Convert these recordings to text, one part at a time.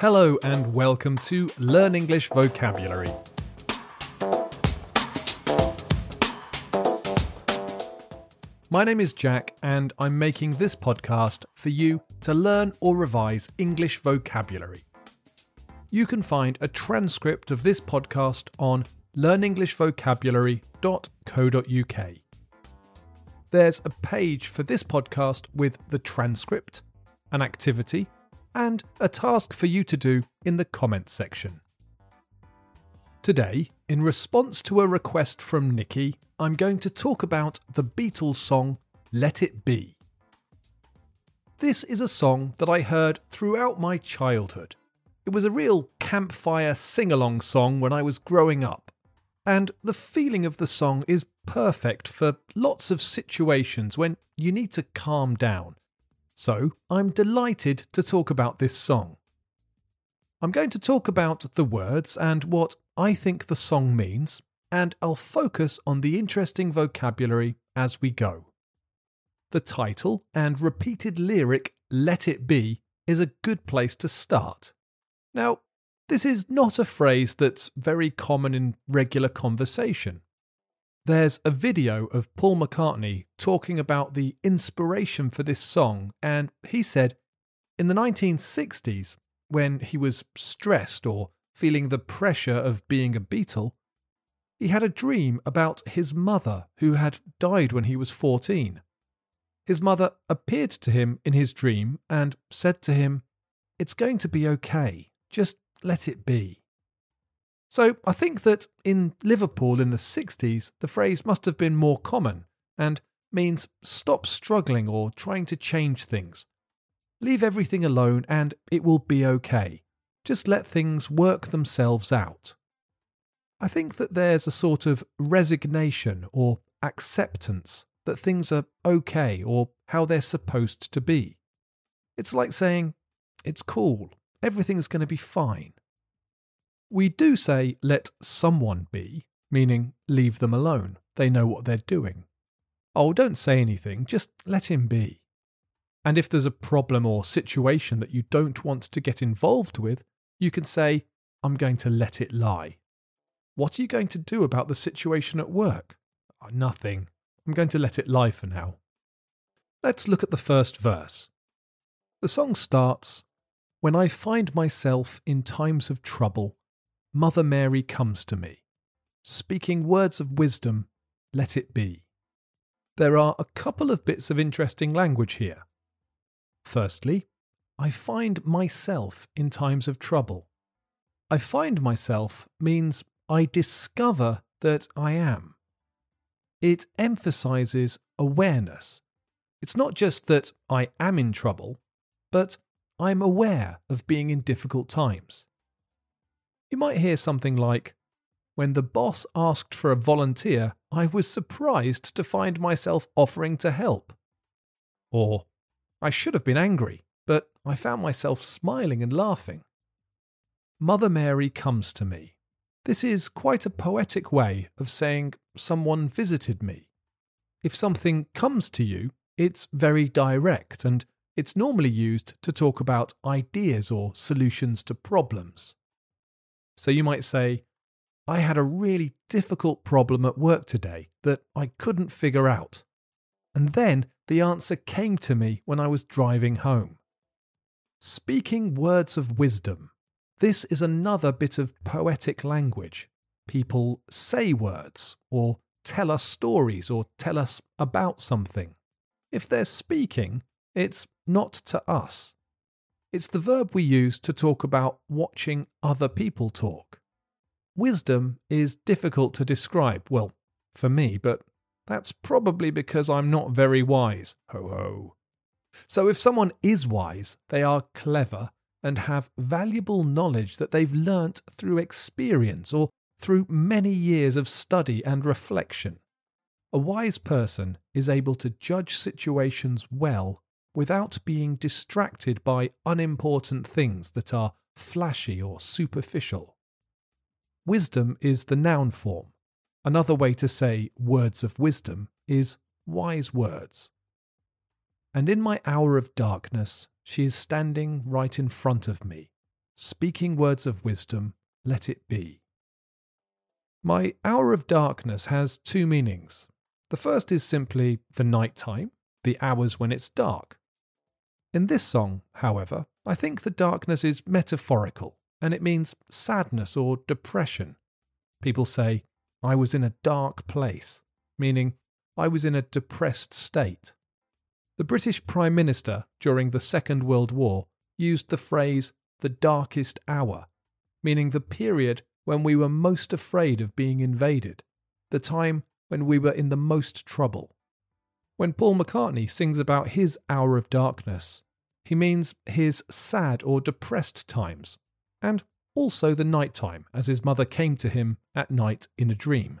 Hello and welcome to Learn English Vocabulary. My name is Jack and I'm making this podcast for you to learn or revise English vocabulary. You can find a transcript of this podcast on learnenglishvocabulary.co.uk. There's a page for this podcast with the transcript, an activity, and a task for you to do in the comments section. Today, in response to a request from Nikki, I'm going to talk about the Beatles song, Let It Be. This is a song that I heard throughout my childhood. It was a real campfire sing-along song when I was growing up, and the feeling of the song is perfect for lots of situations when you need to calm down. So, I'm delighted to talk about this song. I'm going to talk about the words and what I think the song means, and I'll focus on the interesting vocabulary as we go. The title and repeated lyric, Let It Be, is a good place to start. Now, this is not a phrase that's very common in regular conversation. There's a video of Paul McCartney talking about the inspiration for this song, and he said, in the 1960s, when he was stressed or feeling the pressure of being a Beatle, he had a dream about his mother who had died when he was 14. His mother appeared to him in his dream and said to him, "It's going to be okay, just let it be." So I think that in Liverpool in the 60s, the phrase must have been more common and means stop struggling or trying to change things. Leave everything alone and it will be okay. Just let things work themselves out. I think that there's a sort of resignation or acceptance that things are okay or how they're supposed to be. It's like saying, it's cool, everything's going to be fine. We do say, let someone be, meaning leave them alone. They know what they're doing. Oh, don't say anything, just let him be. And if there's a problem or situation that you don't want to get involved with, you can say, I'm going to let it lie. What are you going to do about the situation at work? Oh, nothing. I'm going to let it lie for now. Let's look at the first verse. The song starts, when I find myself in times of trouble, Mother Mary comes to me, speaking words of wisdom, let it be. There are a couple of bits of interesting language here. Firstly, I find myself in times of trouble. I find myself means I discover that I am. It emphasizes awareness. It's not just that I am in trouble, but I'm aware of being in difficult times. You might hear something like, "When the boss asked for a volunteer, I was surprised to find myself offering to help." Or, "I should have been angry, but I found myself smiling and laughing." Mother Mary comes to me. This is quite a poetic way of saying someone visited me. If something comes to you, it's very direct, and it's normally used to talk about ideas or solutions to problems. So you might say, "I had a really difficult problem at work today that I couldn't figure out. And then the answer came to me when I was driving home." Speaking words of wisdom. This is another bit of poetic language. People say words, or tell us stories, or tell us about something. If they're speaking, it's not to us. It's the verb we use to talk about watching other people talk. Wisdom is difficult to describe, well, for me, but that's probably because I'm not very wise, ho ho. So if someone is wise, they are clever and have valuable knowledge that they've learnt through experience or through many years of study and reflection. A wise person is able to judge situations well without being distracted by unimportant things that are flashy or superficial. Wisdom is the noun form. Another way to say words of wisdom is wise words. "And in my hour of darkness, she is standing right in front of me. Speaking words of wisdom, let it be." My hour of darkness has two meanings. The first is simply the night time, the hours when it's dark. In this song, however, I think the darkness is metaphorical, and it means sadness or depression. People say, "I was in a dark place," meaning I was in a depressed state. The British Prime Minister during the Second World War used the phrase "the darkest hour," meaning the period when we were most afraid of being invaded, the time when we were in the most trouble. When Paul McCartney sings about his hour of darkness, he means his sad or depressed times, and also the night time, as his mother came to him at night in a dream.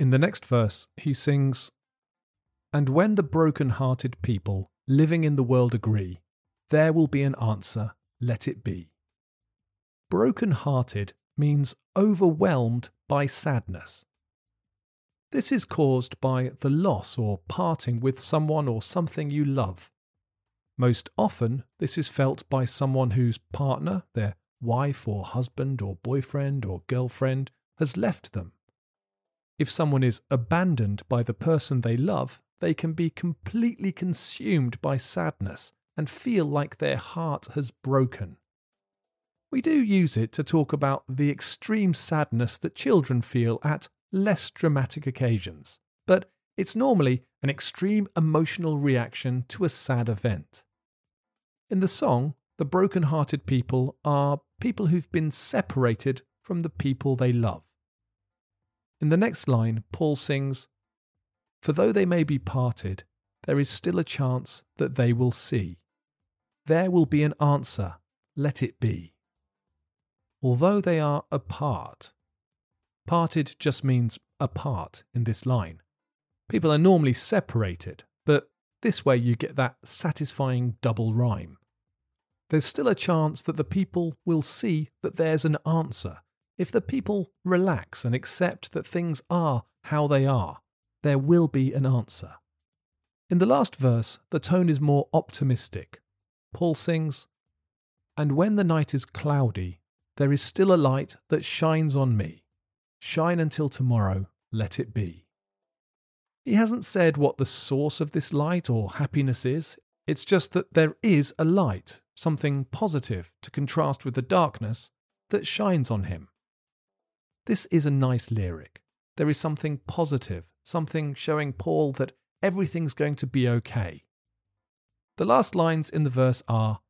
In the next verse, he sings, "And when the broken-hearted people living in the world agree, there will be an answer, let it be." Broken-hearted means overwhelmed by sadness. This is caused by the loss or parting with someone or something you love. Most often, this is felt by someone whose partner, their wife or husband or boyfriend or girlfriend, has left them. If someone is abandoned by the person they love, they can be completely consumed by sadness and feel like their heart has broken. we do use it to talk about the extreme sadness that children feel at less dramatic occasions, but it's normally an extreme emotional reaction to a sad event. In the song, the broken-hearted people are people who've been separated from the people they love. In the next line, Paul sings, "For though they may be parted, there is still a chance that they will see. There will be an answer, let it be." Although they are apart. Parted just means apart in this line. People are normally separated, but this way you get that satisfying double rhyme. There's still a chance that the people will see that there's an answer. If the people relax and accept that things are how they are, there will be an answer. In the last verse, the tone is more optimistic. Paul sings, "And when the night is cloudy, there is still a light that shines on me. Shine until tomorrow, let it be." He hasn't said what the source of this light or happiness is. It's just that there is a light, something positive to contrast with the darkness, that shines on him. This is a nice lyric. There is something positive, something showing Paul that everything's going to be okay. The last lines in the verse are,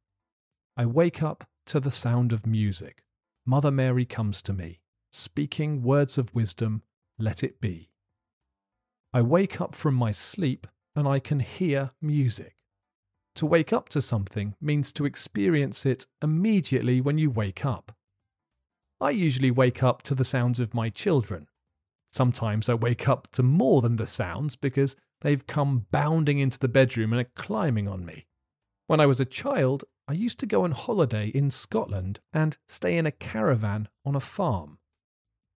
"I wake up to the sound of music. Mother Mary comes to me, speaking words of wisdom, let it be. I wake up from my sleep and I can hear music." To wake up to something means to experience it immediately when you wake up. I usually wake up to the sounds of my children. Sometimes I wake up to more than the sounds because they've come bounding into the bedroom and are climbing on me. When I was a child, I used to go on holiday in Scotland and stay in a caravan on a farm.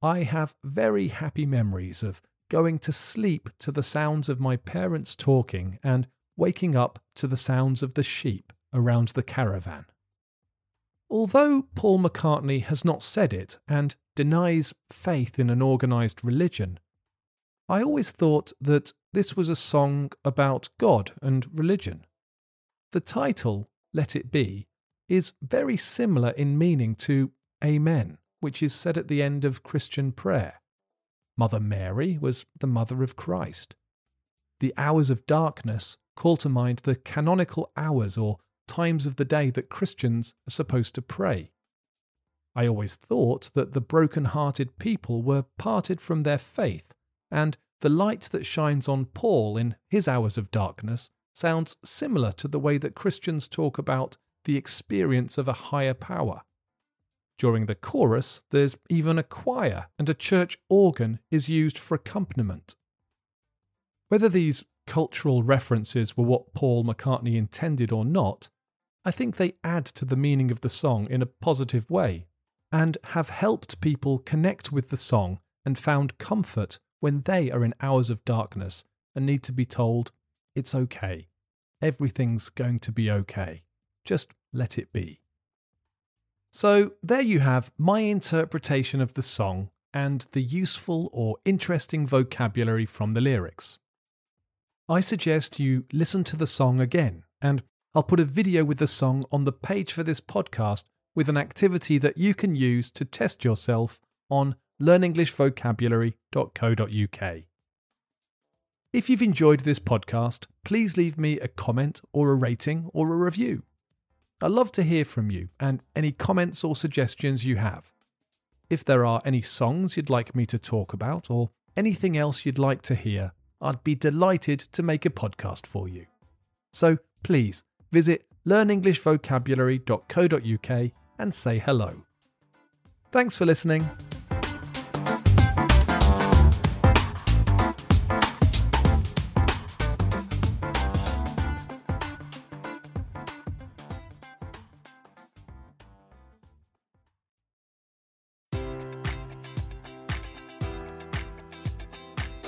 I have very happy memories of going to sleep to the sounds of my parents talking and waking up to the sounds of the sheep around the caravan. Although Paul McCartney has not said it and denies faith in an organised religion, I always thought that this was a song about God and religion. The title, Let It Be, is very similar in meaning to Amen, which is said at the end of Christian prayer. Mother Mary was the mother of Christ. The hours of darkness call to mind the canonical hours or times of the day that Christians are supposed to pray. I always thought that the broken-hearted people were parted from their faith, and the light that shines on Paul in his hours of darkness sounds similar to the way that Christians talk about the experience of a higher power. During the chorus, there's even a choir, and a church organ is used for accompaniment. Whether these cultural references were what Paul McCartney intended or not, I think they add to the meaning of the song in a positive way, and have helped people connect with the song and found comfort when they are in hours of darkness and need to be told, it's okay, everything's going to be okay, just let it be. So there you have my interpretation of the song and the useful or interesting vocabulary from the lyrics. I suggest you listen to the song again, and I'll put a video with the song on the page for this podcast with an activity that you can use to test yourself on learnenglishvocabulary.co.uk. If you've enjoyed this podcast, please leave me a comment or a rating or a review. I love to hear from you and any comments or suggestions you have. If there are any songs you'd like me to talk about or anything else you'd like to hear, I'd be delighted to make a podcast for you. So please visit learnenglishvocabulary.co.uk and say hello. Thanks for listening.